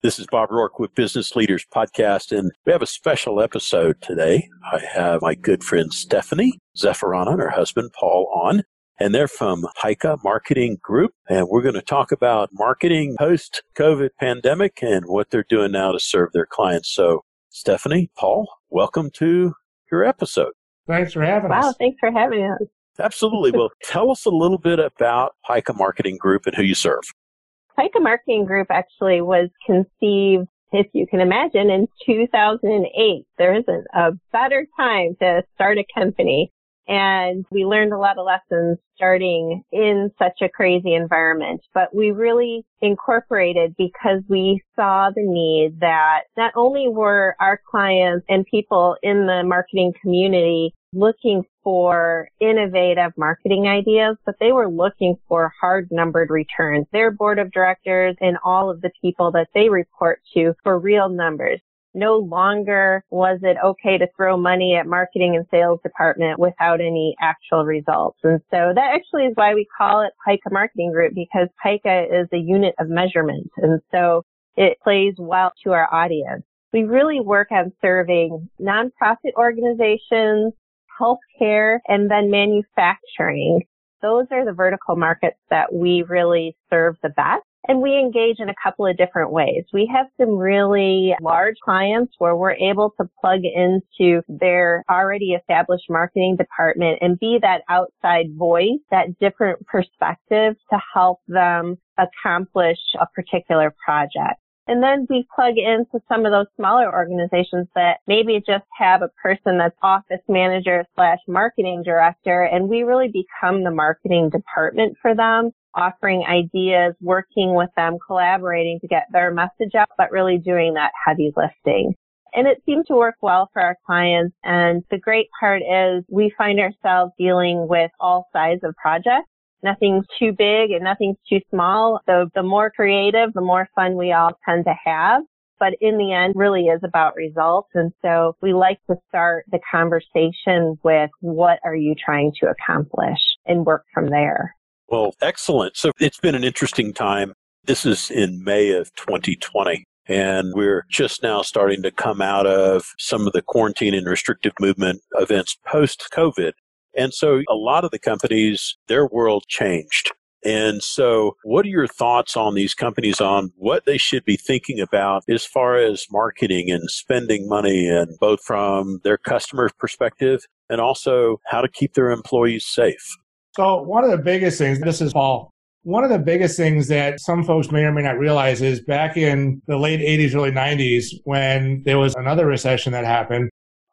This is Bob Rourke with Business Leaders Podcast, and we have a special episode today. I have my good friend Stephanie Zephyrana and her husband Paul on, and they're from Pica Marketing Group, and we're going to talk about marketing post-COVID pandemic and what they're doing now to serve their clients. So, Stephanie, Paul, welcome to your episode. Thanks for having us. Wow, thanks for having us. Absolutely. Well, tell us a little bit about Pica Marketing Group and who you serve. Pica Marketing Group actually was conceived, if you can imagine, in 2008. There isn't a better time to start a company. And we learned a lot of lessons starting in such a crazy environment. But we really incorporated because we saw the need that not only were our clients and people in the marketing community looking for innovative marketing ideas, but they were looking for hard-numbered returns. Their board of directors and all of the people that they report to for real numbers. No longer was it okay to throw money at marketing and sales department without any actual results. And so that actually is why we call it Pica Marketing Group, because Pica is a unit of measurement. And so it plays well to our audience. We really work on serving nonprofit organizations, healthcare, and then manufacturing. Those are the vertical markets that we really serve the best. And we engage in a couple of different ways. We have some really large clients where we're able to plug into their already established marketing department and be that outside voice, that different perspective to help them accomplish a particular project. And then we plug into some of those smaller organizations that maybe just have a person that's office manager / marketing director, and we really become the marketing department for them, offering ideas, working with them, collaborating to get their message out, but really doing that heavy lifting. And it seemed to work well for our clients. And the great part is we find ourselves dealing with all sides of projects. Nothing's too big and nothing's too small. So the more creative, the more fun we all tend to have. But in the end, really is about results. And so we like to start the conversation with, what are you trying to accomplish, and work from there. Well, excellent. So it's been an interesting time. This is in May of 2020. And we're just now starting to come out of some of the quarantine and restrictive movement events post-COVID. And so a lot of the companies, their world changed. And so what are your thoughts on these companies on what they should be thinking about as far as marketing and spending money, and both from their customer perspective and also how to keep their employees safe? So one of the biggest things, this is Paul, one of the biggest things that some folks may or may not realize is back in the late 80s, early 90s, when there was another recession that happened,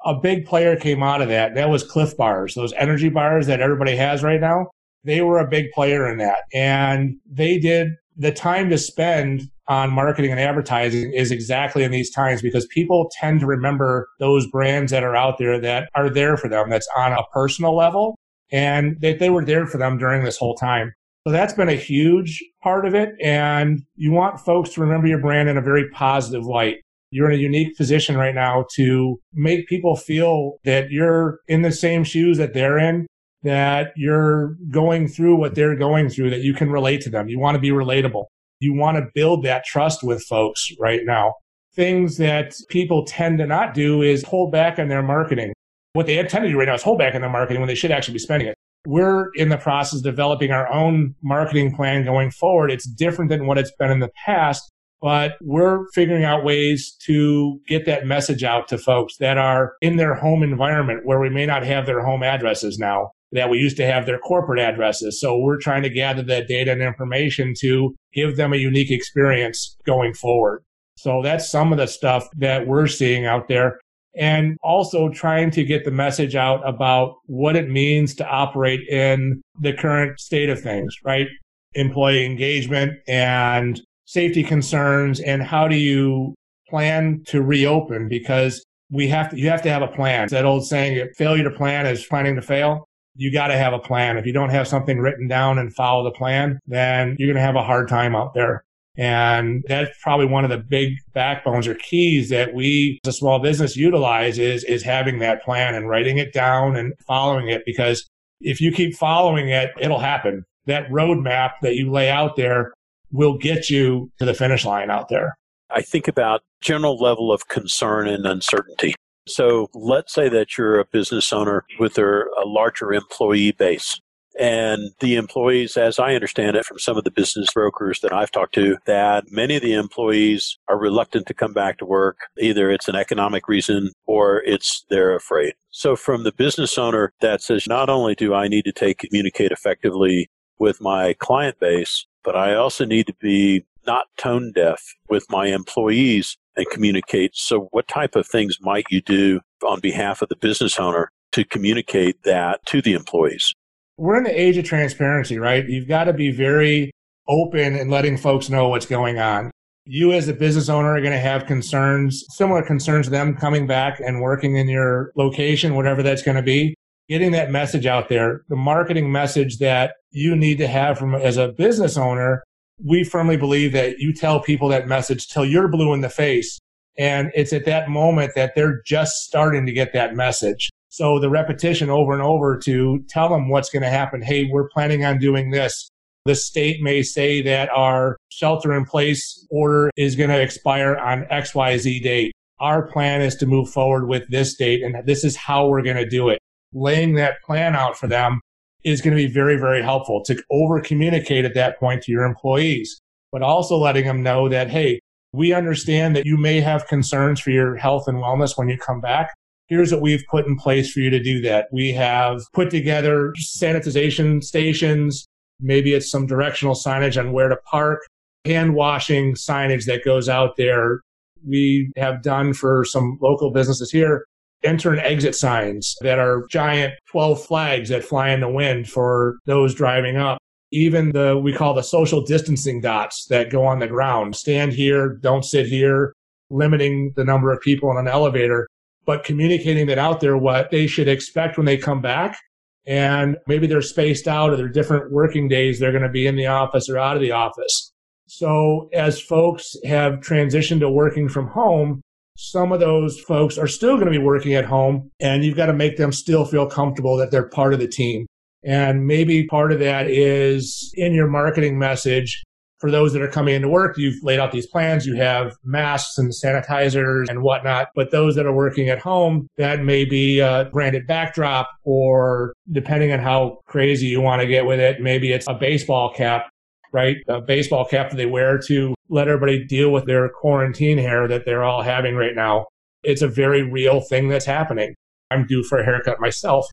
a big player came out of that. That was Clif Bars, those energy bars that everybody has right now. They were a big player in that. And they did, the time to spend on marketing and advertising is exactly in these times, because people tend to remember those brands that are out there that are there for them, that's on a personal level, and that they were there for them during this whole time. So that's been a huge part of it. And you want folks to remember your brand in a very positive light. You're in a unique position right now to make people feel that you're in the same shoes that they're in, that you're going through what they're going through, that you can relate to them. You want to be relatable. You want to build that trust with folks right now. Things that people tend to not do is hold back on their marketing. What they tend to do right now is hold back on their marketing when they should actually be spending it. We're in the process of developing our own marketing plan going forward. It's different than what it's been in the past. But we're figuring out ways to get that message out to folks that are in their home environment, where we may not have their home addresses now, that we used to have their corporate addresses. So we're trying to gather that data and information to give them a unique experience going forward. So that's some of the stuff that we're seeing out there. And also trying to get the message out about what it means to operate in the current state of things, right? Employee engagement and safety concerns, and how do you plan to reopen? Because you have to have a plan. It's that old saying, failure to plan is planning to fail. You got to have a plan. If you don't have something written down and follow the plan, then you're going to have a hard time out there. And that's probably one of the big backbones or keys that we as a small business utilize is having that plan and writing it down and following it. Because if you keep following it, it'll happen. That roadmap that you lay out there will get you to the finish line out there. I think about general level of concern and uncertainty. So let's say that you're a business owner with a larger employee base. And the employees, as I understand it from some of the business brokers that I've talked to, that many of the employees are reluctant to come back to work. Either it's an economic reason or it's they're afraid. So from the business owner that says, not only do I need to communicate effectively with my client base, but I also need to be not tone deaf with my employees and communicate. So what type of things might you do on behalf of the business owner to communicate that to the employees? We're in the age of transparency, right? You've got to be very open and letting folks know what's going on. You as a business owner are going to have concerns, similar concerns to them coming back and working in your location, whatever that's going to be. Getting that message out there, the marketing message that you need to have from as a business owner, we firmly believe that you tell people that message till you're blue in the face. And it's at that moment that they're just starting to get that message. So the repetition over and over to tell them what's going to happen. Hey, we're planning on doing this. The state may say that our shelter-in-place order is going to expire on XYZ date. Our plan is to move forward with this date, and this is how we're going to do it. Laying that plan out for them is going to be very, very helpful to over-communicate at that point to your employees, but also letting them know that, hey, we understand that you may have concerns for your health and wellness when you come back. Here's what we've put in place for you to do that. We have put together sanitization stations. Maybe it's some directional signage on where to park, hand washing signage that goes out there. We have done for some local businesses here, enter and exit signs that are giant 12 flags that fly in the wind for those driving up. Even we call the social distancing dots that go on the ground. Stand here, don't sit here, limiting the number of people in an elevator. But communicating that out there, what they should expect when they come back. And maybe they're spaced out or they're different working days. They're going to be in the office or out of the office. So as folks have transitioned to working from home, some of those folks are still going to be working at home, and you've got to make them still feel comfortable that they're part of the team. And maybe part of that is in your marketing message. For those that are coming into work, you've laid out these plans. You have masks and sanitizers and whatnot. But those that are working at home, that may be a branded backdrop, or depending on how crazy you want to get with it, maybe it's a baseball cap, right? A baseball cap that they wear to let everybody deal with their quarantine hair that they're all having right now. It's a very real thing that's happening. I'm due for a haircut myself.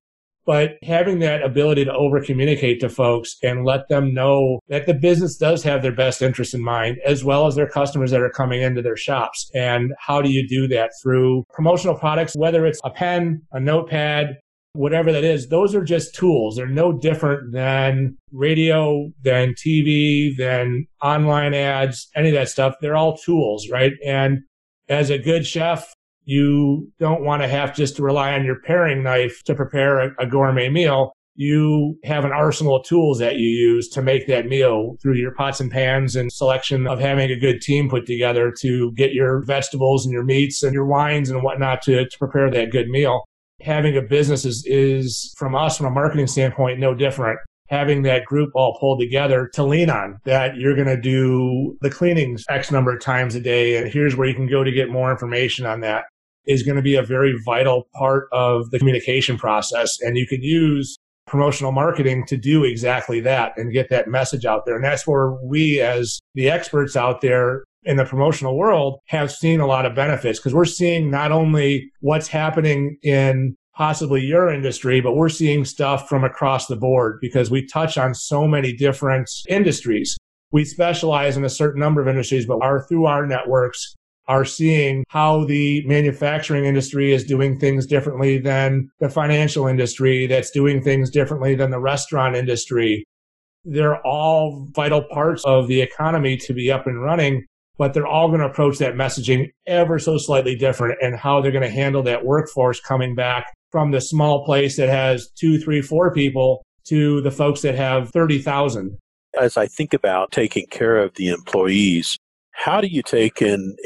But having that ability to over-communicate to folks and let them know that the business does have their best interest in mind, as well as their customers that are coming into their shops. And how do you do that? Through promotional products, whether it's a pen, a notepad, whatever that is, those are just tools. They're no different than radio, than TV, than online ads, any of that stuff. They're all tools, right? And as a good chef, you don't want to have just to rely on your paring knife to prepare a gourmet meal. You have an arsenal of tools that you use to make that meal through your pots and pans and selection of having a good team put together to get your vegetables and your meats and your wines and whatnot to prepare that good meal. Having a business is, from us, from a marketing standpoint, no different. Having that group all pulled together to lean on, that you're going to do the cleanings X number of times a day, and here's where you can go to get more information on that, is going to be a very vital part of the communication process. And you could use promotional marketing to do exactly that and get that message out there. And that's where we, as the experts out there in the promotional world, have seen a lot of benefits, because we're seeing not only what's happening in possibly your industry, but we're seeing stuff from across the board because we touch on so many different industries. We specialize in a certain number of industries, but through our networks, are seeing how the manufacturing industry is doing things differently than the financial industry, that's doing things differently than the restaurant industry. They're all vital parts of the economy to be up and running, but they're all going to approach that messaging ever so slightly different, and how they're going to handle that workforce coming back from the small place that has 2, 3, 4 people to the folks that have 30,000. As I think about taking care of the employees, how do you take and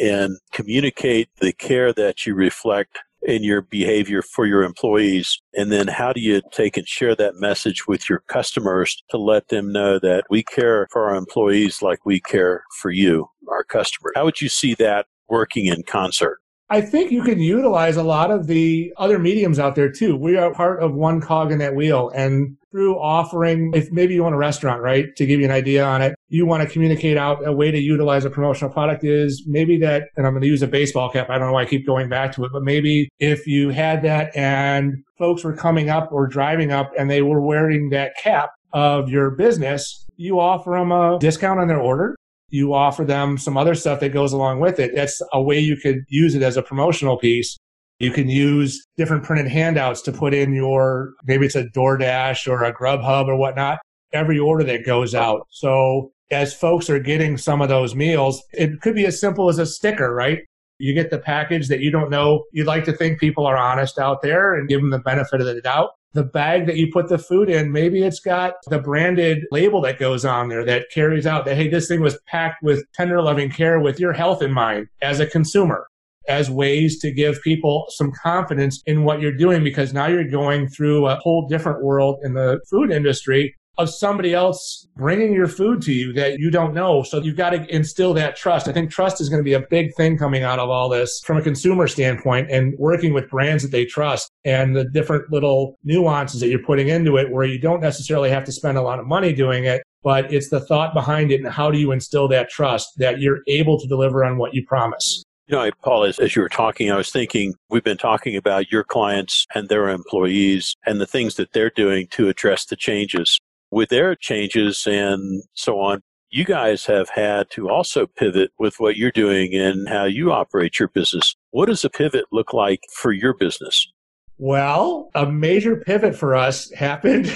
communicate the care that you reflect in your behavior for your employees? And then how do you take and share that message with your customers to let them know that we care for our employees like we care for you? our customers. How would you see that working in concert? I think you can utilize a lot of the other mediums out there too. We are part of one cog in that wheel, and through offering, if maybe you own a restaurant, right? To give you an idea on it, you want to communicate out a way to utilize a promotional product is maybe that, and I'm going to use a baseball cap. I don't know why I keep going back to it, but maybe if you had that and folks were coming up or driving up and they were wearing that cap of your business, you offer them a discount on their order. You offer them some other stuff that goes along with it. That's a way you could use it as a promotional piece. You can use different printed handouts to put in your, maybe it's a DoorDash or a Grubhub or whatnot, every order that goes out. So as folks are getting some of those meals, it could be as simple as a sticker, right? You get the package that you don't know. You'd like to think people are honest out there and give them the benefit of the doubt. The bag that you put the food in, maybe it's got the branded label that goes on there that carries out that, hey, this thing was packed with tender loving care with your health in mind as a consumer, as ways to give people some confidence in what you're doing, because now you're going through a whole different world in the food industry of somebody else bringing your food to you that you don't know. So you've got to instill that trust. I think trust is going to be a big thing coming out of all this from a consumer standpoint, and working with brands that they trust and the different little nuances that you're putting into it, where you don't necessarily have to spend a lot of money doing it, but it's the thought behind it and how do you instill that trust that you're able to deliver on what you promise. You know, Paul, as you were talking, I was thinking, we've been talking about your clients and their employees and the things that they're doing to address the changes. With their changes and so on, you guys have had to also pivot with what you're doing and how you operate your business. What does a pivot look like for your business? Well, a major pivot for us happened.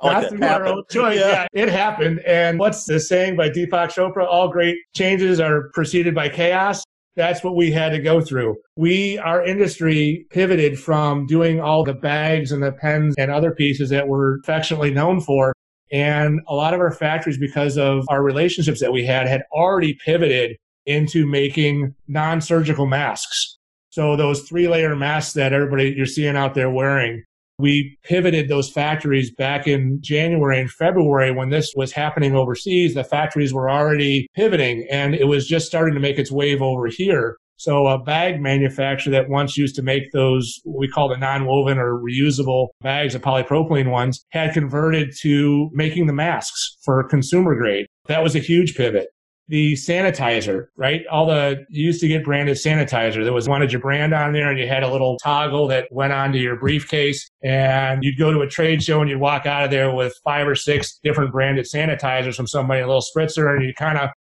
Not through our own choice. Yeah, it happened. And what's the saying by Deepak Chopra? All great changes are preceded by chaos. That's what we had to go through. Our industry pivoted from doing all the bags and the pens and other pieces that we're affectionately known for. And a lot of our factories, because of our relationships that we had already pivoted into making non-surgical masks. So those 3-layer masks that everybody you're seeing out there wearing, we pivoted those factories back in January and February when this was happening overseas. The factories were already pivoting and it was just starting to make its wave over here. So a bag manufacturer that once used to make those, we call the non-woven or reusable bags, of polypropylene ones, had converted to making the masks for consumer grade. That was a huge pivot. The sanitizer, right? You used to get branded sanitizer. There was one of your brand on there, and you had a little toggle that went onto your briefcase, and you'd go to a trade show and you'd walk out of there with 5 or 6 different branded sanitizers from somebody, a little spritzer, and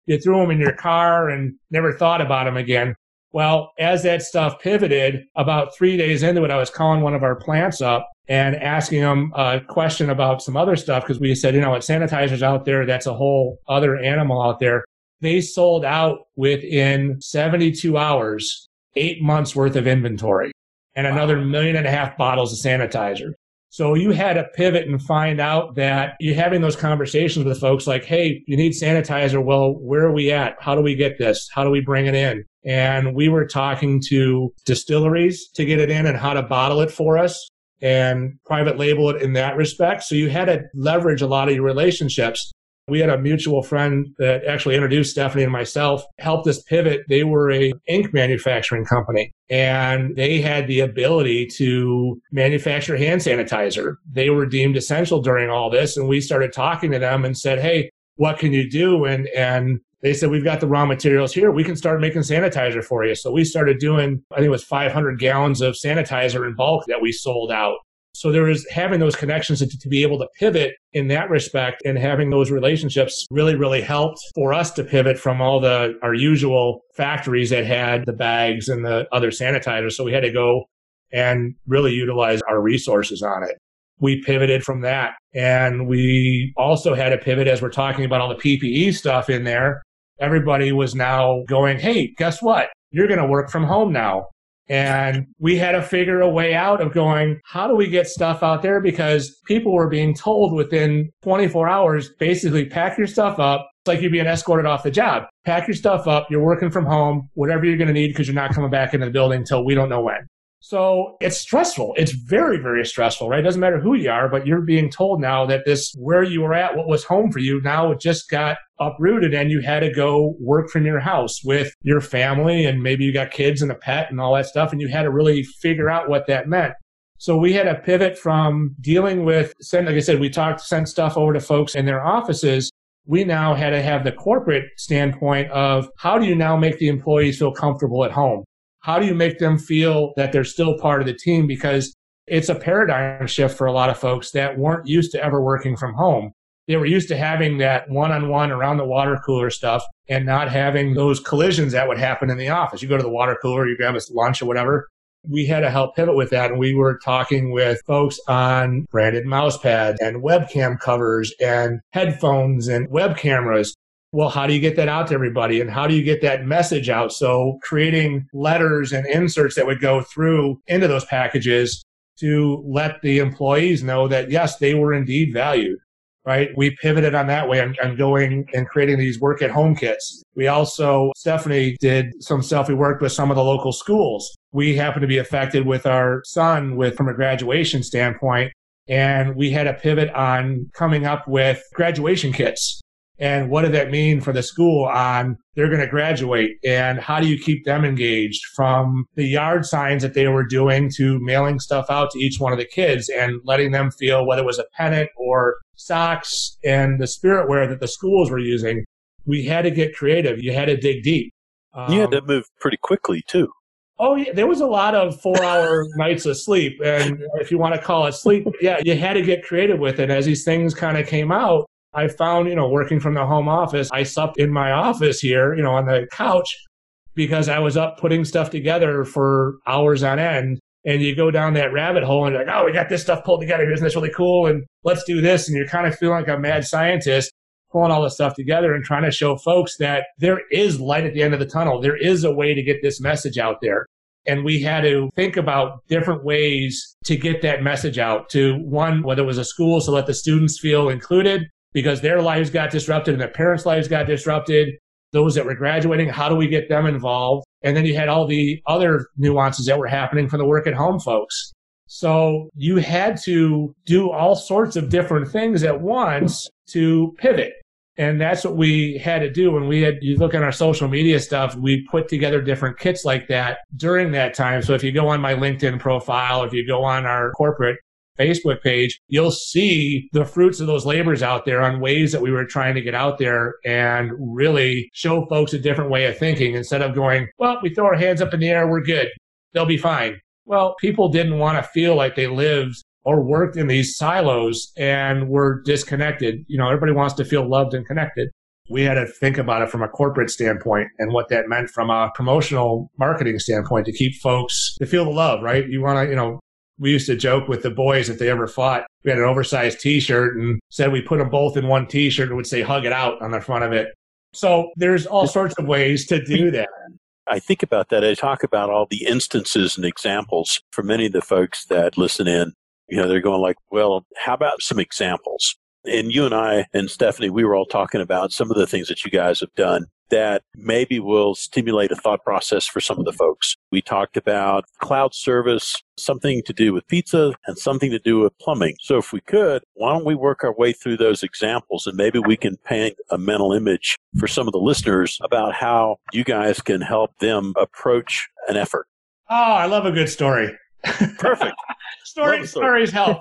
you threw them in your car and never thought about them again. Well, as that stuff pivoted, about 3 days into it, I was calling one of our plants up and asking them a question about some other stuff, because we said, with sanitizers out there, that's a whole other animal out there. They sold out within 72 hours, 8 months worth of inventory, and another 1.5 million bottles of sanitizer. So you had to pivot and find out that you're having those conversations with folks like, hey, you need sanitizer. Well, where are we at? How do we get this? How do we bring it in? And we were talking to distilleries to get it in and how to bottle it for us and private label it in that respect. So you had to leverage a lot of your relationships. We had a mutual friend that actually introduced Stephanie and myself, helped us pivot. They were an ink manufacturing company, and they had the ability to manufacture hand sanitizer. They were deemed essential during all this, and we started talking to them and said, hey, what can you do? And they said, we've got the raw materials here. We can start making sanitizer for you. So we started doing, I think it was 500 gallons of sanitizer in bulk that we sold out. So there was having those connections to be able to pivot in that respect, and having those relationships really, really helped for us to pivot from all our usual factories that had the bags and the other sanitizers. So we had to go and really utilize our resources on it. We pivoted from that. And we also had a pivot as we're talking about all the PPE stuff in there. Everybody was now going, hey, guess what? You're going to work from home now. And we had to figure a way out of going, how do we get stuff out there? Because people were being told within 24 hours, basically pack your stuff up. It's like you're being escorted off the job. Pack your stuff up. You're working from home, whatever you're going to need, because you're not coming back into the building until we don't know when. So it's stressful. It's very, very stressful, right? It doesn't matter who you are, but you're being told now that this, where you were at, what was home for you, now it just got uprooted and you had to go work from your house with your family and maybe you got kids and a pet and all that stuff. And you had to really figure out what that meant. So we had to pivot from dealing with, like I said, we sent stuff over to folks in their offices. We now had to have the corporate standpoint of how do you now make the employees feel comfortable at home? How do you make them feel that they're still part of the team? Because it's a paradigm shift for a lot of folks that weren't used to ever working from home. They were used to having that one-on-one around the water cooler stuff and not having those collisions that would happen in the office. You go to the water cooler, you grab us lunch or whatever. We had to help pivot with that. And we were talking with folks on branded mouse pads and webcam covers and headphones and web cameras. Well, how do you get that out to everybody? And how do you get that message out? So creating letters and inserts that would go through into those packages to let the employees know that, yes, they were indeed valued, right? We pivoted on that way. I'm going and creating these work at home kits. We also, Stephanie did some stuff. We worked with some of the local schools. We happened to be affected with our son from a graduation standpoint. And we had a pivot on coming up with graduation kits. And what did that mean for the school on they're going to graduate and how do you keep them engaged from the yard signs that they were doing to mailing stuff out to each one of the kids and letting them feel whether it was a pennant or socks and the spirit wear that the schools were using. We had to get creative. You had to dig deep. You had to move pretty quickly too. Oh, yeah. There was a lot of 4-hour nights of sleep. And if you want to call it sleep, yeah, you had to get creative with it. As these things kind of came out, I found, working from the home office, I slept in my office here, on the couch because I was up putting stuff together for hours on end. And you go down that rabbit hole and you're like, oh, we got this stuff pulled together. Isn't this really cool? And let's do this. And you're kind of feeling like a mad scientist pulling all this stuff together and trying to show folks that there is light at the end of the tunnel. There is a way to get this message out there. And we had to think about different ways to get that message out to one, whether it was a school, so let the students feel included, because their lives got disrupted and their parents' lives got disrupted. Those that were graduating, how do we get them involved? And then you had all the other nuances that were happening from the work at home folks. So you had to do all sorts of different things at once to pivot. And that's what we had to do. And you look at our social media stuff, we put together different kits like that during that time. So if you go on my LinkedIn profile, if you go on our corporate Facebook page, you'll see the fruits of those labors out there on ways that we were trying to get out there and really show folks a different way of thinking instead of going, well, we throw our hands up in the air, we're good, they'll be fine. Well, people didn't want to feel like they lived or worked in these silos and were disconnected. Everybody wants to feel loved and connected. We had to think about it from a corporate standpoint and what that meant from a promotional marketing standpoint to keep folks to feel the love, right? You want to, we used to joke with the boys if they ever fought. We had an oversized T-shirt and said we put them both in one T-shirt and would say hug it out on the front of it. So there's all sorts of ways to do that. I think about that. I talk about all the instances and examples for many of the folks that listen in. They're going like, well, how about some examples? And you and I and Stephanie, we were all talking about some of the things that you guys have done that maybe will stimulate a thought process for some of the folks. We talked about cloud service, something to do with pizza and something to do with plumbing. So if we could, why don't we work our way through those examples and maybe we can paint a mental image for some of the listeners about how you guys can help them approach an effort. Oh, I love a good story. Perfect. Stories help.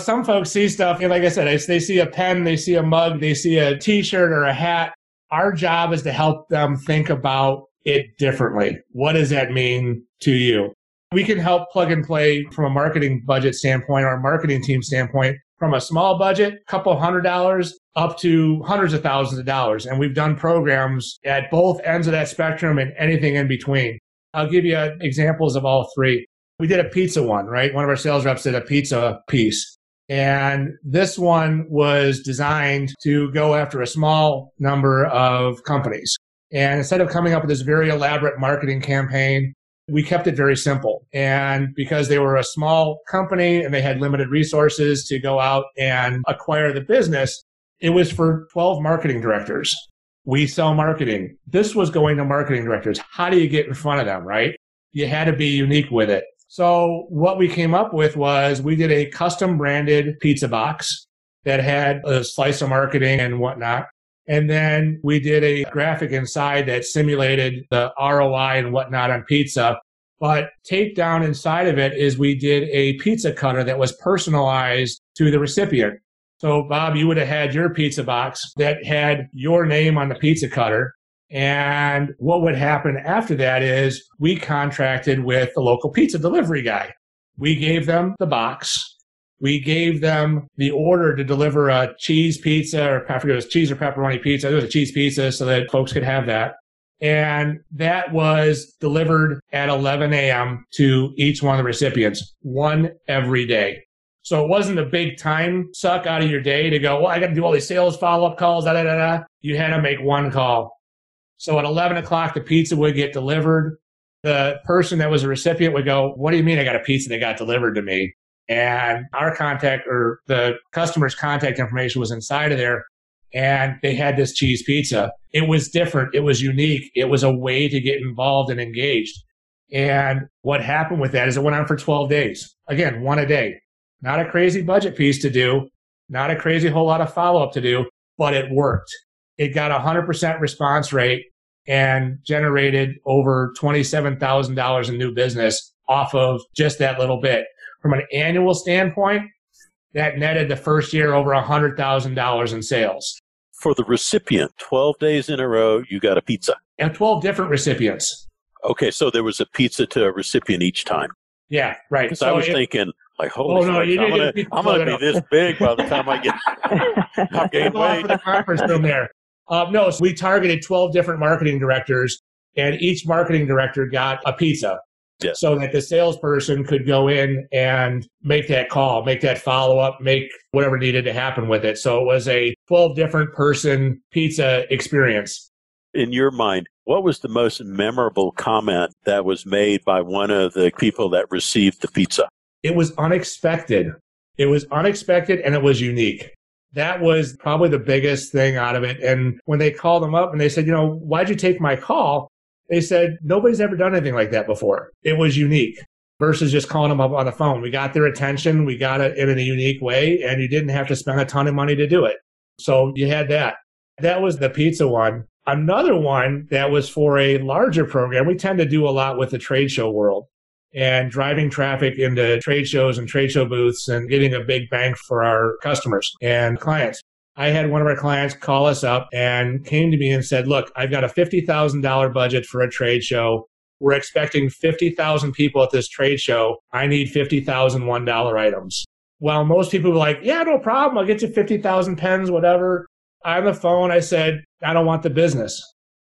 Some folks see stuff, and like I said, they see a pen, they see a mug, they see a T-shirt or a hat. Our job is to help them think about it differently. What does that mean to you? We can help plug and play from a marketing budget standpoint or a marketing team standpoint from a small budget, $200 up to hundreds of thousands of dollars. And we've done programs at both ends of that spectrum and anything in between. I'll give you examples of all three. We did a pizza one, right? One of our sales reps did a pizza piece. And this one was designed to go after a small number of companies. And instead of coming up with this very elaborate marketing campaign, we kept it very simple. And because they were a small company and they had limited resources to go out and acquire the business, it was for 12 marketing directors. We sell marketing. This was going to marketing directors. How do you get in front of them, right? You had to be unique with it. So what we came up with was we did a custom branded pizza box that had a slice of marketing and whatnot. And then we did a graphic inside that simulated the ROI and whatnot on pizza. But taped down inside of it is we did a pizza cutter that was personalized to the recipient. So Bob, you would have had your pizza box that had your name on the pizza cutter. And what would happen after that is we contracted with the local pizza delivery guy. We gave them the box. We gave them the order to deliver a cheese pizza, or I forget if it was cheese or pepperoni pizza. It was a cheese pizza so that folks could have that. And that was delivered at 11 a.m. to each one of the recipients, one every day. So it wasn't a big time suck out of your day to go, well, I got to do all these sales follow-up calls, da da da da. You had to make one call. So at 11 o'clock, the pizza would get delivered. The person that was a recipient would go, what do you mean I got a pizza that got delivered to me? And our contact or the customer's contact information was inside of there. And they had this cheese pizza. It was different. It was unique. It was a way to get involved and engaged. And what happened with that is it went on for 12 days. Again, one a day. Not a crazy budget piece to do. Not a crazy whole lot of follow-up to do. But it worked. It got a 100% response rate and generated over $27,000 in new business off of just that little bit. From an annual standpoint, that netted the first year over $100,000 in sales. For the recipient, 12 days in a row, you got a pizza. And 12 different recipients. Okay, so there was a pizza to a recipient each time. Yeah, right. Because so I was thinking, like, holy shit, I'm going to be this big by the time I get I gained weight. For the conference room there. No, so we targeted 12 different marketing directors, and each marketing director got a pizza. Yeah. So that the salesperson could go in and make that call, make that follow-up, make whatever needed to happen with it. So it was a 12 different person pizza experience. In your mind, what was the most memorable comment that was made by one of the people that received the pizza? It was unexpected. It was unexpected and it was unique. That was probably the biggest thing out of it. And when they called them up and they said, you know, why'd you take my call? They said, nobody's ever done anything like that before. It was unique versus just calling them up on the phone. We got their attention. We got it in a unique way, and you didn't have to spend a ton of money to do it. So you had that. That was the pizza one. Another one that was for a larger program. We tend to do a lot with the trade show world and driving traffic into trade shows and trade show booths and getting a big bang for our customers and clients. I had one of our clients call us up and came to me and said, look, I've got a $50,000 budget for a trade show. We're expecting 50,000 people at this trade show. I need 50,000 $1 items. Well, most people were like, yeah, no problem. I'll get you 50,000 pens, whatever. On the phone, I said, I don't want the business.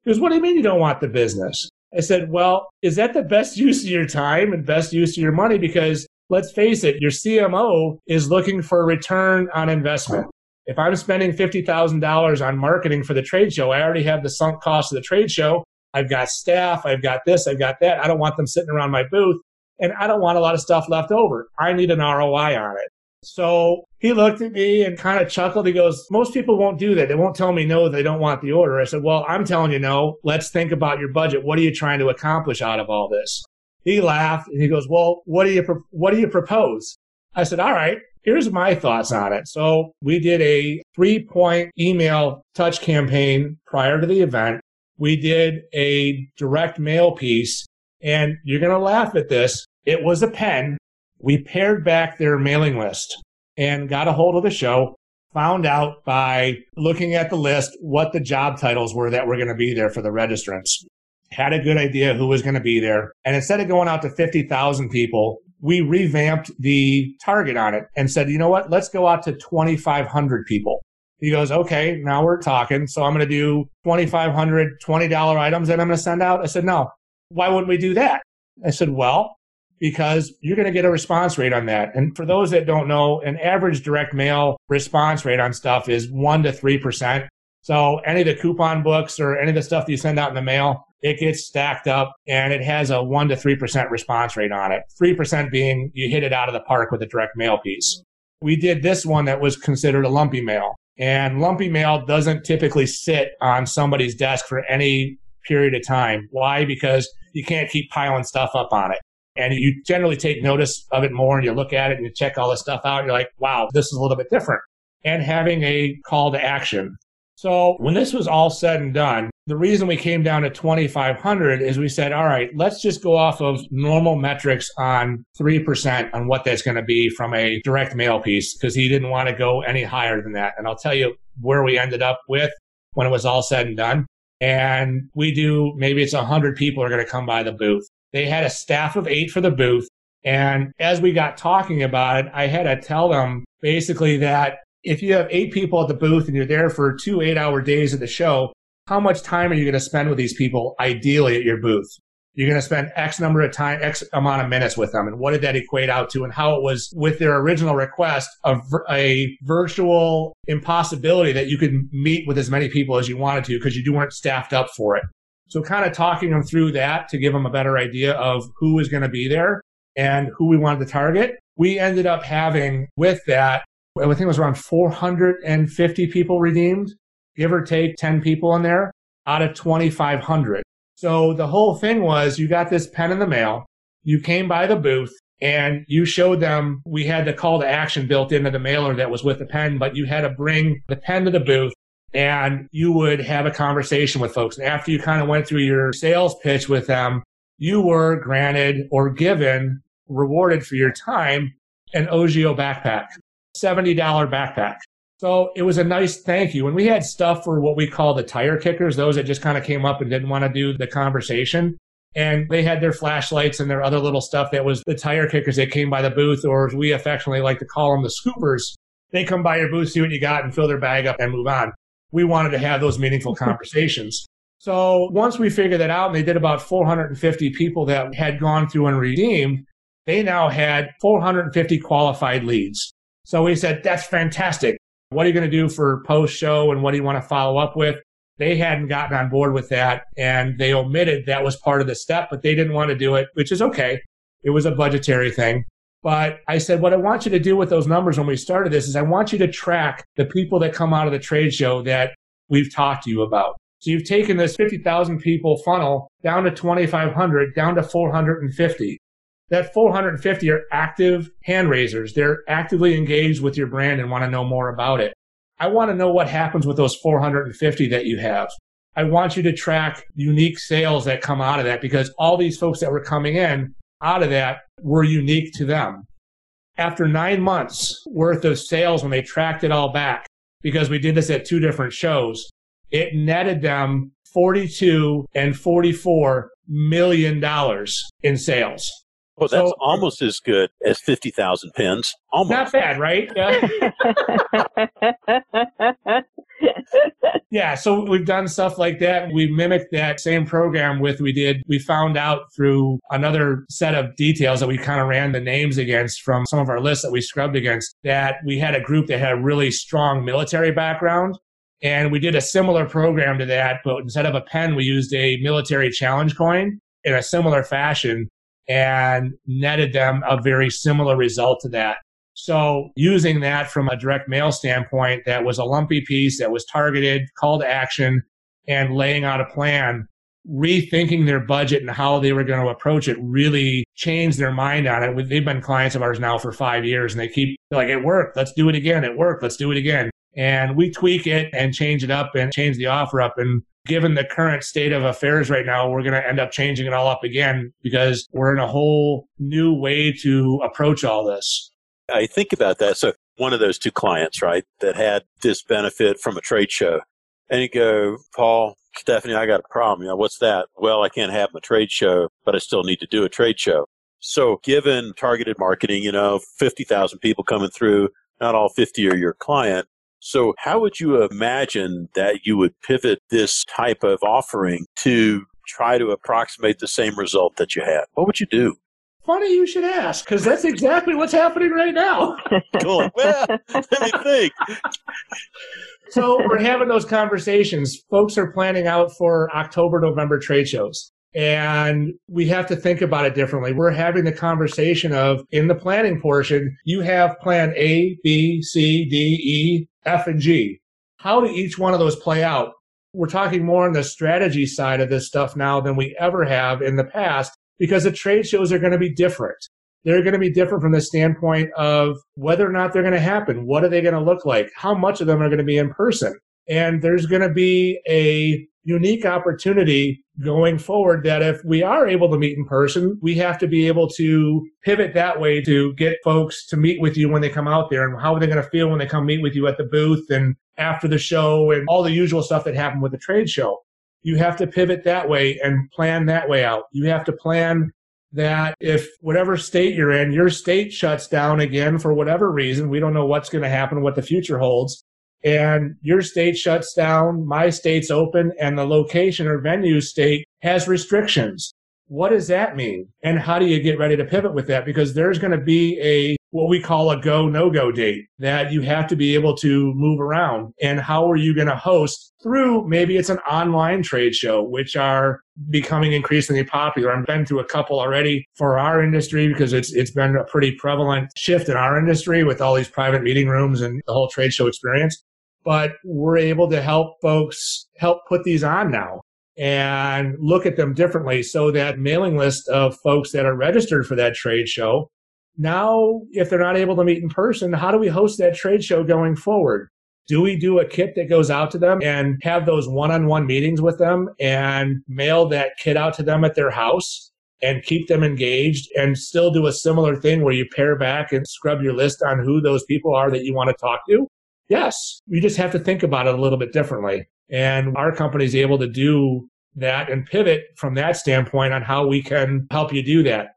He goes, what do you mean you don't want the business? I said, well, is that the best use of your time and best use of your money? Because let's face it, your CMO is looking for a return on investment. If I'm spending $50,000 on marketing for the trade show, I already have the sunk cost of the trade show. I've got staff. I've got this. I've got that. I don't want them sitting around my booth. And I don't want a lot of stuff left over. I need an ROI on it. So he looked at me and kind of chuckled. He goes, most people won't do that. They won't tell me no, they don't want the order. I said, well, I'm telling you no. Let's think about your budget. What are you trying to accomplish out of all this? He laughed and he goes, well, what do you propose? I said, all right. Here's my thoughts on it. So we did a 3-point email touch campaign prior to the event. We did a direct mail piece, and you're going to laugh at this. It was a pen. We pared back their mailing list and got a hold of the show, found out by looking at the list what the job titles were that were going to be there for the registrants. Had a good idea who was going to be there. And instead of going out to 50,000 people, we revamped the target on it and said, you know what, let's go out to 2,500 people. He goes, okay, now we're talking. So I'm going to do 2,500 $20 items that I'm going to send out. I said, no, why wouldn't we do that? I said, well, because you're going to get a response rate on that. And for those that don't know, an average direct mail response rate on stuff is 1% to 3%. So any of the coupon books or any of the stuff that you send out in the mail, it gets stacked up and it has a 1% to 3% response rate on it. 3% being you hit it out of the park with a direct mail piece. We did this one that was considered a lumpy mail. And lumpy mail doesn't typically sit on somebody's desk for any period of time. Why? Because you can't keep piling stuff up on it. And you generally take notice of it more and you look at it and you check all this stuff out. You're like, wow, this is a little bit different. And having a call to action. So when this was all said and done, the reason we came down to 2,500 is we said, all right, let's just go off of normal metrics on 3% on what that's going to be from a direct mail piece, because he didn't want to go any higher than that. And I'll tell you where we ended up with when it was all said and done. And we do, maybe it's 100 people are going to come by the booth. They had a staff of 8 for the booth. And as we got talking about it, I had to tell them basically that if you have 8 people at the booth and you're there for 2 8-hour days of the show, how much time are you going to spend with these people ideally at your booth? You're going to spend X number of time, X amount of minutes with them. And what did that equate out to, and how it was with their original request of a virtual impossibility that you could meet with as many people as you wanted to because you weren't staffed up for it. So kind of talking them through that to give them a better idea of who was going to be there and who we wanted to target. We ended up having with that, I think it was around 450 people redeemed, give or take 10 people in there out of 2,500. So the whole thing was you got this pen in the mail, you came by the booth, and you showed them we had the call to action built into the mailer that was with the pen, but you had to bring the pen to the booth and you would have a conversation with folks. And after you kind of went through your sales pitch with them, you were granted or given, rewarded for your time, an Ogio backpack, $70 backpack. So it was a nice thank you. And we had stuff for what we call the tire kickers, those that just kind of came up and didn't want to do the conversation. And they had their flashlights and their other little stuff that was the tire kickers that came by the booth, or as we affectionately like to call them, the scoopers. They come by your booth, see what you got, and fill their bag up and move on. We wanted to have those meaningful conversations. So once we figured that out, and they did about 450 people that had gone through and redeemed, they now had 450 qualified leads. So we said, that's fantastic. What are you going to do for post-show and what do you want to follow up with? They hadn't gotten on board with that, and they omitted that was part of the step, but they didn't want to do it, which is okay. It was a budgetary thing. But I said, what I want you to do with those numbers when we started this is I want you to track the people that come out of the trade show that we've talked to you about. So you've taken this 50,000 people funnel down to 2,500, down to 450. That 450 are active hand raisers. They're actively engaged with your brand and want to know more about it. I want to know what happens with those 450 that you have. I want you to track unique sales that come out of that, because all these folks that were coming in out of that were unique to them. After 9 months worth of sales, when they tracked it all back, because we did this at 2 different shows, it netted them $42 and $44 million in sales. Well, that's almost as good as 50,000 pins. Almost. Not bad, right? Yeah. Yeah, so we've done stuff like that. We mimicked that same program with we found out through another set of details that we kind of ran the names against from some of our lists that we scrubbed against, that we had a group that had a really strong military background. And we did a similar program to that, but instead of a pen, we used a military challenge coin in a similar fashion, and netted them a very similar result to that. So using that from a direct mail standpoint, that was a lumpy piece that was targeted, call to action, and laying out a plan, rethinking their budget and how they were going to approach it, really changed their mind on it. They've been clients of ours now for 5 years, and they keep like, it worked, let's do it again. It worked, let's do it again. And we tweak it and change it up and change the offer up. And given the current state of affairs right now, we're going to end up changing it all up again, because we're in a whole new way to approach all this. I think about that. So one of those 2 clients, right, that had this benefit from a trade show. And you go, Paul, Stephanie, I got a problem. You know, what's that? Well, I can't have my trade show, but I still need to do a trade show. So given targeted marketing, 50,000 people coming through, not all 50 are your client. So how would you imagine that you would pivot this type of offering to try to approximate the same result that you had? What would you do? Funny you should ask, because that's exactly what's happening right now. Cool. Well, let me think. So we're having those conversations. Folks are planning out for October, November trade shows. And we have to think about it differently. We're having the conversation of, in the planning portion, you have plan A, B, C, D, E, F, and G. How do each one of those play out? we're talking more on the strategy side of this stuff now than we ever have in the past, because the trade shows are going to be different. They're going to be different from the standpoint of whether or not they're going to happen. What are they going to look like? How much of them are going to be in person? And there's going to be a unique opportunity going forward that if we are able to meet in person, we have to be able to pivot that way to get folks to meet with you when they come out there, and how are they going to feel when they come meet with you at the booth and after the show and all the usual stuff that happened with the trade show. You have to pivot that way and plan that way out. You have to plan that if whatever state you're in, your state shuts down again for whatever reason. We don't know what's going to happen, what the future holds. And your state shuts down, my state's open, and the location or venue state has restrictions. What does that mean? And how do you get ready to pivot with that? Because there's going to be a what we call a go, no-go date that you have to be able to move around. And how are you going to host through, maybe it's an online trade show, which are becoming increasingly popular. I've been to a couple already for our industry because it's been a pretty prevalent shift in our industry with all these private meeting rooms and the whole trade show experience. But we're able to help folks help put these on now and look at them differently, so that mailing list of folks that are registered for that trade show, now if they're not able to meet in person, how do we host that trade show going forward? Do we do a kit that goes out to them and have those one-on-one meetings with them and mail that kit out to them at their house and keep them engaged, and still do a similar thing where you pare back and scrub your list on who those people are that you want to talk to? Yes, you just have to think about it a little bit differently. And our company is able to do that and pivot from that standpoint on how we can help you do that.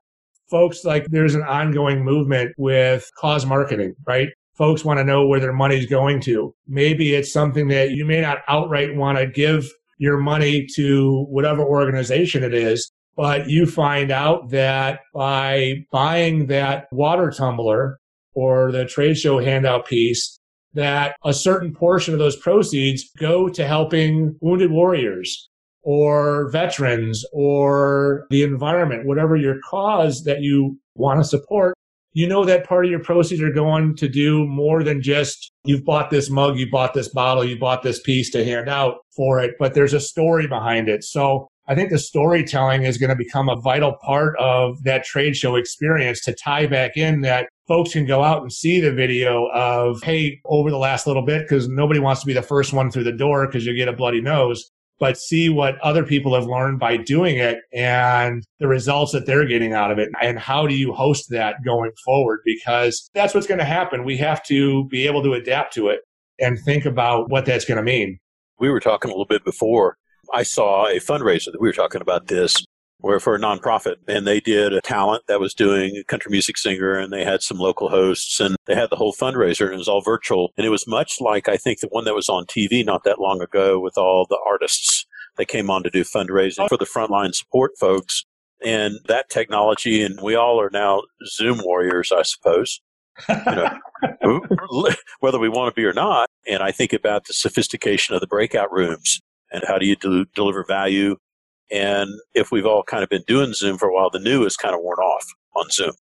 Folks, like there's an ongoing movement with cause marketing, right? Folks want to know where their money's going to. Maybe it's something that you may not outright want to give your money to whatever organization it is, but you find out that by buying that water tumbler or the trade show handout piece, that a certain portion of those proceeds go to helping wounded warriors or veterans or the environment, whatever your cause that you want to support. You know that part of your proceeds are going to do more than just you've bought this mug, you bought this bottle, you bought this piece to hand out for it, but there's a story behind it. So I think the storytelling is going to become a vital part of that trade show experience, to tie back in that folks can go out and see the video of, hey, over the last little bit, because nobody wants to be the first one through the door because you get a bloody nose, but see what other people have learned by doing it and the results that they're getting out of it. And how do you host that going forward? Because that's what's going to happen. We have to be able to adapt to it and think about what that's going to mean. We were talking a little bit before. I saw a fundraiser that we were talking about this, where for a nonprofit, and they did a talent that was doing a country music singer, and they had some local hosts, and they had the whole fundraiser, and it was all virtual. And it was much like, I think, the one that was on TV not that long ago with all the artists that came on to do fundraising for the frontline support folks and that technology. And we all are now Zoom warriors, I suppose, whether we want to be or not. And I think about the sophistication of the breakout rooms. And how do you deliver value? And if we've all kind of been doing Zoom for a while, the new is kind of worn off on Zoom.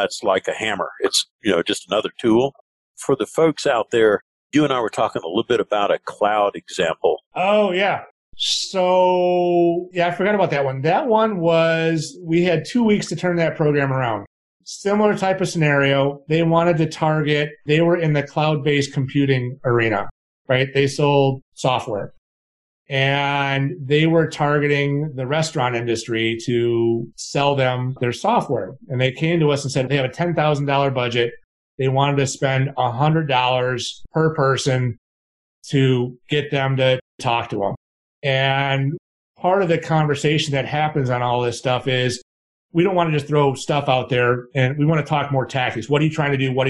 That's like a hammer. It's, just another tool. For the folks out there, you and I were talking a little bit about a cloud example. Oh, yeah. So, yeah, I forgot about that one. That one was, we had 2 weeks to turn that program around. Similar type of scenario. They wanted to target, they were in the cloud-based computing arena, right? They sold software. And they were targeting the restaurant industry to sell them their software. And they came to us and said, they have a $10,000 budget. They wanted to spend $100 per person to get them to talk to them. And part of the conversation that happens on all this stuff is, we don't want to just throw stuff out there, and we want to talk more tactics. What are you trying to do? Why are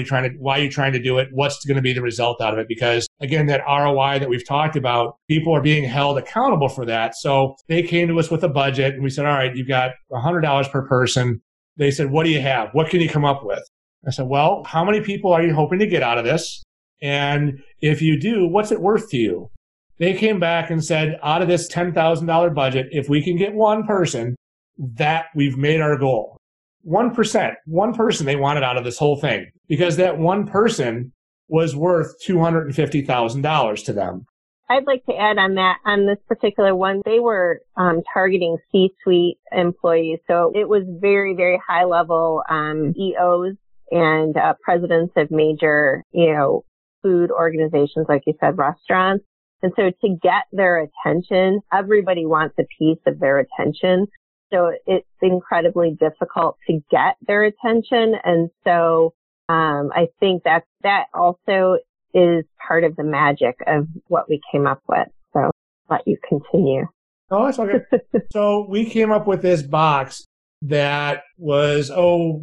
you trying to do it? What's going to be the result out of it? Because again, that ROI that we've talked about, people are being held accountable for that. So they came to us with a budget, and we said, all right, you've got $100 per person. They said, what do you have? What can you come up with? I said, well, how many people are you hoping to get out of this? And if you do, what's it worth to you? They came back and said, out of this $10,000 budget, if we can get one person, that we've made our goal. 1%, one person they wanted out of this whole thing, because that one person was worth $250,000 to them. I'd like to add on that, on this particular one, they were targeting C-suite employees. So it was very, very high level EOs and presidents of major, food organizations, like you said, restaurants. And so to get their attention, everybody wants a piece of their attention. So it's incredibly difficult to get their attention. And so I think that also is part of the magic of what we came up with. So I'll let you continue. No, that's okay. So we came up with this box that was,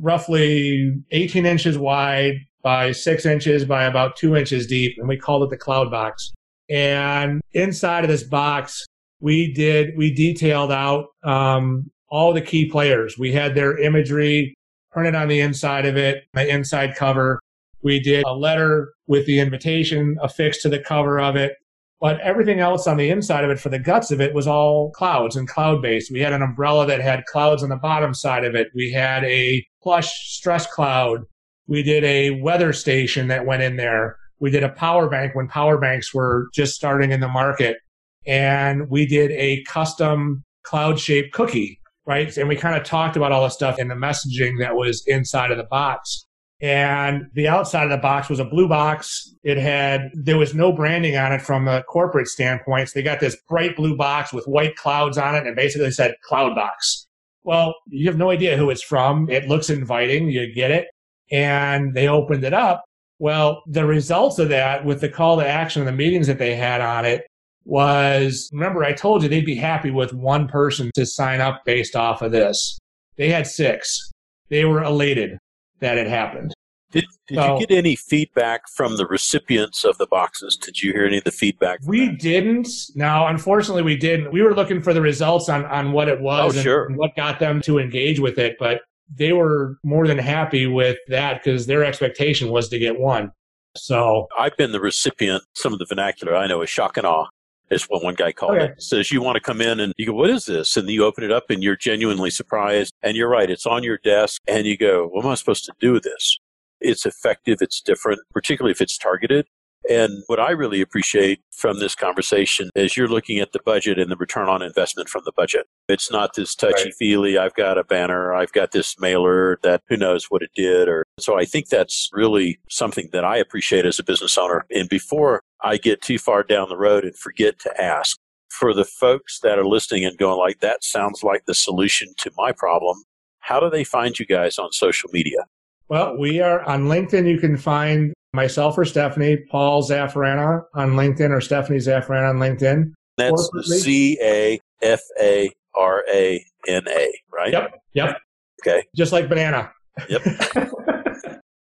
roughly 18 inches wide by 6 inches by about 2 inches deep. And we called it the Cloud Box. And inside of this box, we detailed out all the key players. We had their imagery printed on the inside of it, the inside cover. We did a letter with the invitation affixed to the cover of it. But everything else on the inside of it, for the guts of it, was all clouds and cloud-based. We had an umbrella that had clouds on the bottom side of it. We had a plush stress cloud. We did a weather station that went in there. We did a power bank when power banks were just starting in the market. And we did a custom cloud-shaped cookie, right? And we kind of talked about all the stuff and the messaging that was inside of the box. And the outside of the box was a blue box. There was no branding on it from a corporate standpoint. So they got this bright blue box with white clouds on it and basically said Cloud Box. Well, you have no idea who it's from. It looks inviting. You get it. And they opened it up. Well, the results of that with the call to action and the meetings that they had on it was, remember I told you they'd be happy with one person to sign up based off of this. They had 6. They were elated that it happened. Did you get any feedback from the recipients of the boxes? Did you hear any of the feedback? We didn't. No, unfortunately we didn't. We were looking for the results on what it was and what got them to engage with it, but they were more than happy with that because their expectation was to get one. So I've been the recipient. Some of the vernacular I know is shock and awe. Is what one guy called it. Says you want to come in and you go, what is this? And you open it up and you're genuinely surprised. And you're right, it's on your desk and you go, what am I supposed to do with this? It's effective, it's different, particularly if it's targeted. And what I really appreciate from this conversation is you're looking at the budget and the return on investment from the budget. It's not this touchy-feely, I've got a banner, I've got this mailer that who knows what it did. Or so I think that's really something that I appreciate as a business owner. And before I get too far down the road and forget to ask, for the folks that are listening and going like, that sounds like the solution to my problem, how do they find you guys on social media? Well, we are on LinkedIn. You can find myself or Stephanie, Paul Zafarana on LinkedIn, or Stephanie Zephyrana on LinkedIn. That's C-A-F-A-R-A-N-A, right? Yep. Okay. Just like banana. Yep.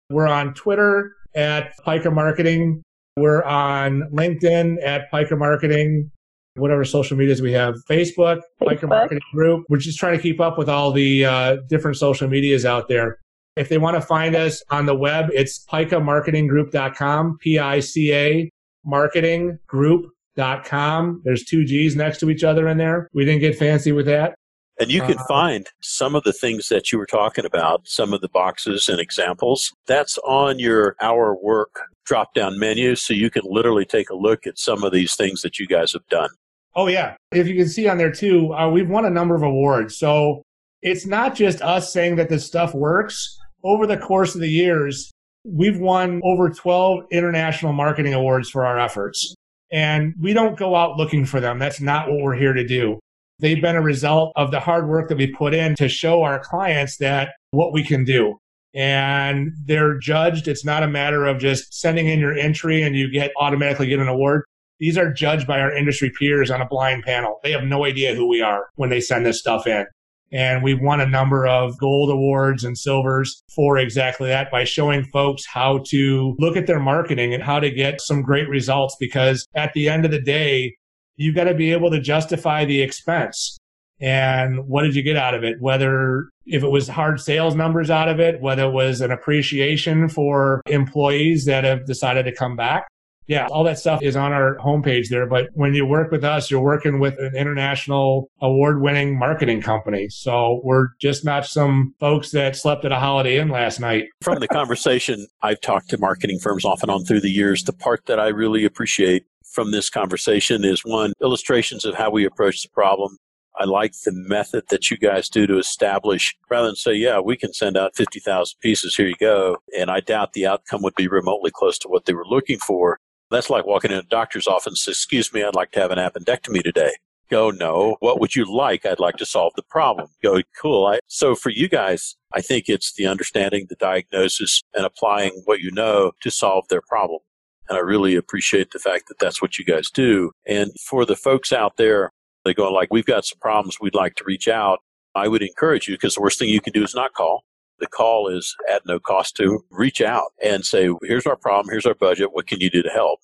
We're on Twitter at Pica Marketing. We're on LinkedIn at Pica Marketing. Whatever social medias we have. Facebook. Pica Marketing Group. We're just trying to keep up with all the different social medias out there. If they want to find us on the web, it's picamarketinggroup.com, P-I-C-A, marketinggroup.com. There's 2 G's next to each other in there. We didn't get fancy with that. And you can find some of the things that you were talking about, some of the boxes and examples. That's on your Our Work drop-down menu, so you can literally take a look at some of these things that you guys have done. Oh, yeah. If you can see on there, too, we've won a number of awards. So it's not just us saying that this stuff works. Over the course of the years, we've won over 12 international marketing awards for our efforts. And we don't go out looking for them. That's not what we're here to do. They've been a result of the hard work that we put in to show our clients that what we can do. And they're judged. It's not a matter of just sending in your entry and you automatically get an award. These are judged by our industry peers on a blind panel. They have no idea who we are when they send this stuff in. And we've won a number of gold awards and silvers for exactly that, by showing folks how to look at their marketing and how to get some great results. Because at the end of the day, you've got to be able to justify the expense. And what did you get out of it? Whether if it was hard sales numbers out of it, whether it was an appreciation for employees that have decided to come back. Yeah, all that stuff is on our homepage there. But when you work with us, you're working with an international award-winning marketing company. So we're just not some folks that slept at a Holiday Inn last night. From the conversation, I've talked to marketing firms off and on through the years. The part that I really appreciate from this conversation is one, illustrations of how we approach the problem. I like the method that you guys do to establish, rather than say, yeah, we can send out 50,000 pieces, here you go. And I doubt the outcome would be remotely close to what they were looking for. That's like walking in a doctor's office, excuse me, I'd like to have an appendectomy today. Go, no, what would you like? I'd like to solve the problem. Go, cool. So for you guys, I think it's the understanding, the diagnosis, and applying what you know to solve their problem. And I really appreciate the fact that that's what you guys do. And for the folks out there, they go like, we've got some problems, we'd like to reach out. I would encourage you, because the worst thing you can do is not call. The call is at no cost to reach out and say, here's our problem, here's our budget, what can you do to help?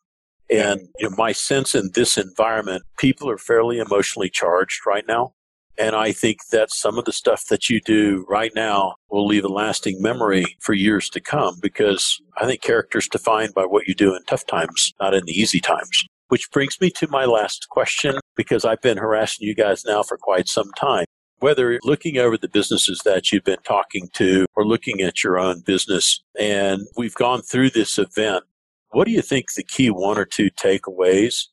And you know, my sense in this environment, people are fairly emotionally charged right now. And I think that some of the stuff that you do right now will leave a lasting memory for years to come, because I think character's defined by what you do in tough times, not in the easy times. Which brings me to my last question, because I've been harassing you guys now for quite some time. Whether looking over the businesses that you've been talking to or looking at your own business, and we've gone through this event, what do you think the key one or two takeaways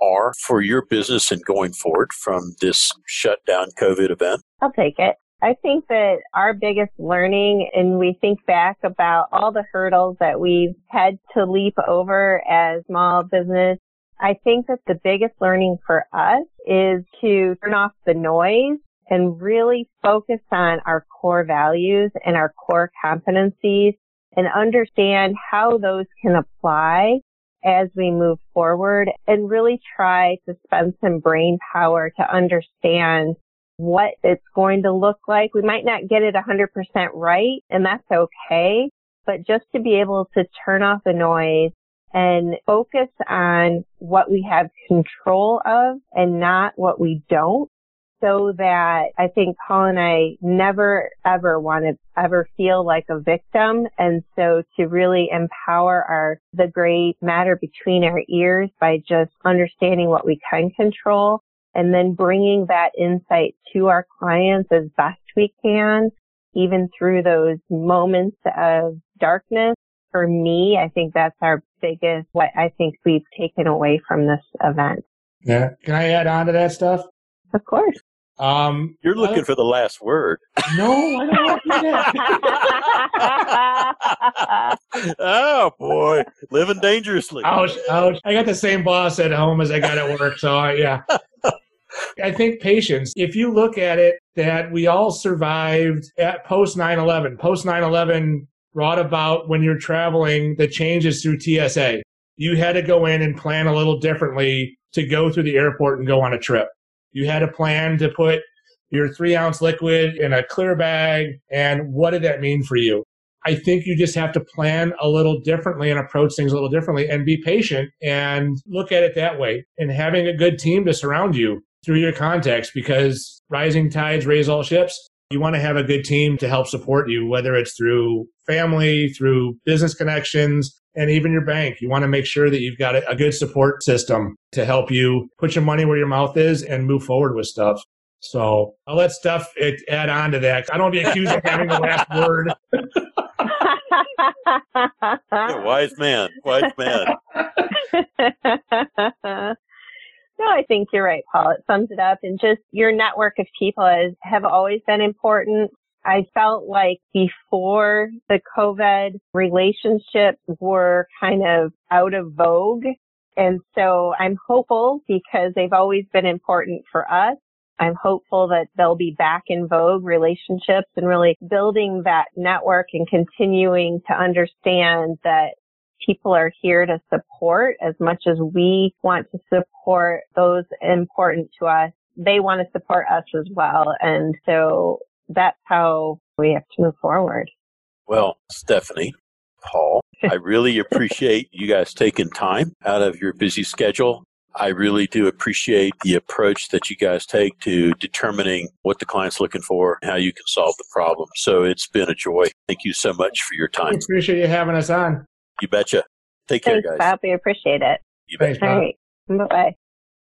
are for your business and going forward from this shutdown COVID event? I'll take it. I think that our biggest learning, and we think back about all the hurdles that we've had to leap over as small business, I think that the biggest learning for us is to turn off the noise and really focus on our core values and our core competencies and understand how those can apply as we move forward, and really try to spend some brain power to understand what it's going to look like. We might not get it 100% right, and that's okay, but just to be able to turn off the noise and focus on what we have control of and not what we don't, so that I think Paul and I never, ever want to ever feel like a victim. And so to really empower the gray matter between our ears by just understanding what we can control, and then bringing that insight to our clients as best we can, even through those moments of darkness. For me, I think that's our biggest, what I think we've taken away from this event. Yeah. Can I add on to that stuff? Of course. You're looking for the last word. No, I don't want to do that. Oh, boy. Living dangerously. Ouch, ouch. I got the same boss at home as I got at work, so yeah. I think patience. If you look at it, that we all survived at post-9/11. Post-9/11 brought about, when you're traveling, the changes through TSA. You had to go in and plan a little differently to go through the airport and go on a trip. You had a plan to put your 3-ounce liquid in a clear bag, and what did that mean for you? I think you just have to plan a little differently and approach things a little differently, and be patient and look at it that way, and having a good team to surround you through your contacts, because rising tides raise all ships. You want to have a good team to help support you, whether it's through family, through business connections, and even your bank. You want to make sure that you've got a good support system to help you put your money where your mouth is and move forward with stuff. So I'll let Steph add on to that. I don't want to be accused of having the last word. Wise man, wise man. No, I think you're right, Paul. It sums it up. And just your network of people have always been important. I felt like before the COVID, relationships were kind of out of vogue. And so I'm hopeful, because they've always been important for us, I'm hopeful that they'll be back in vogue, relationships, and really building that network and continuing to understand that people are here to support as much as we want to support those important to us. They want to support us as well. And so that's how we have to move forward. Well, Stephanie, Paul, I really appreciate you guys taking time out of your busy schedule. I really do appreciate the approach that you guys take to determining what the client's looking for and how you can solve the problem. So it's been a joy. Thank you so much for your time. I appreciate you having us on. You betcha. Take care, guys. Thanks, Bob. We appreciate it. You betcha. All right. Bye-bye.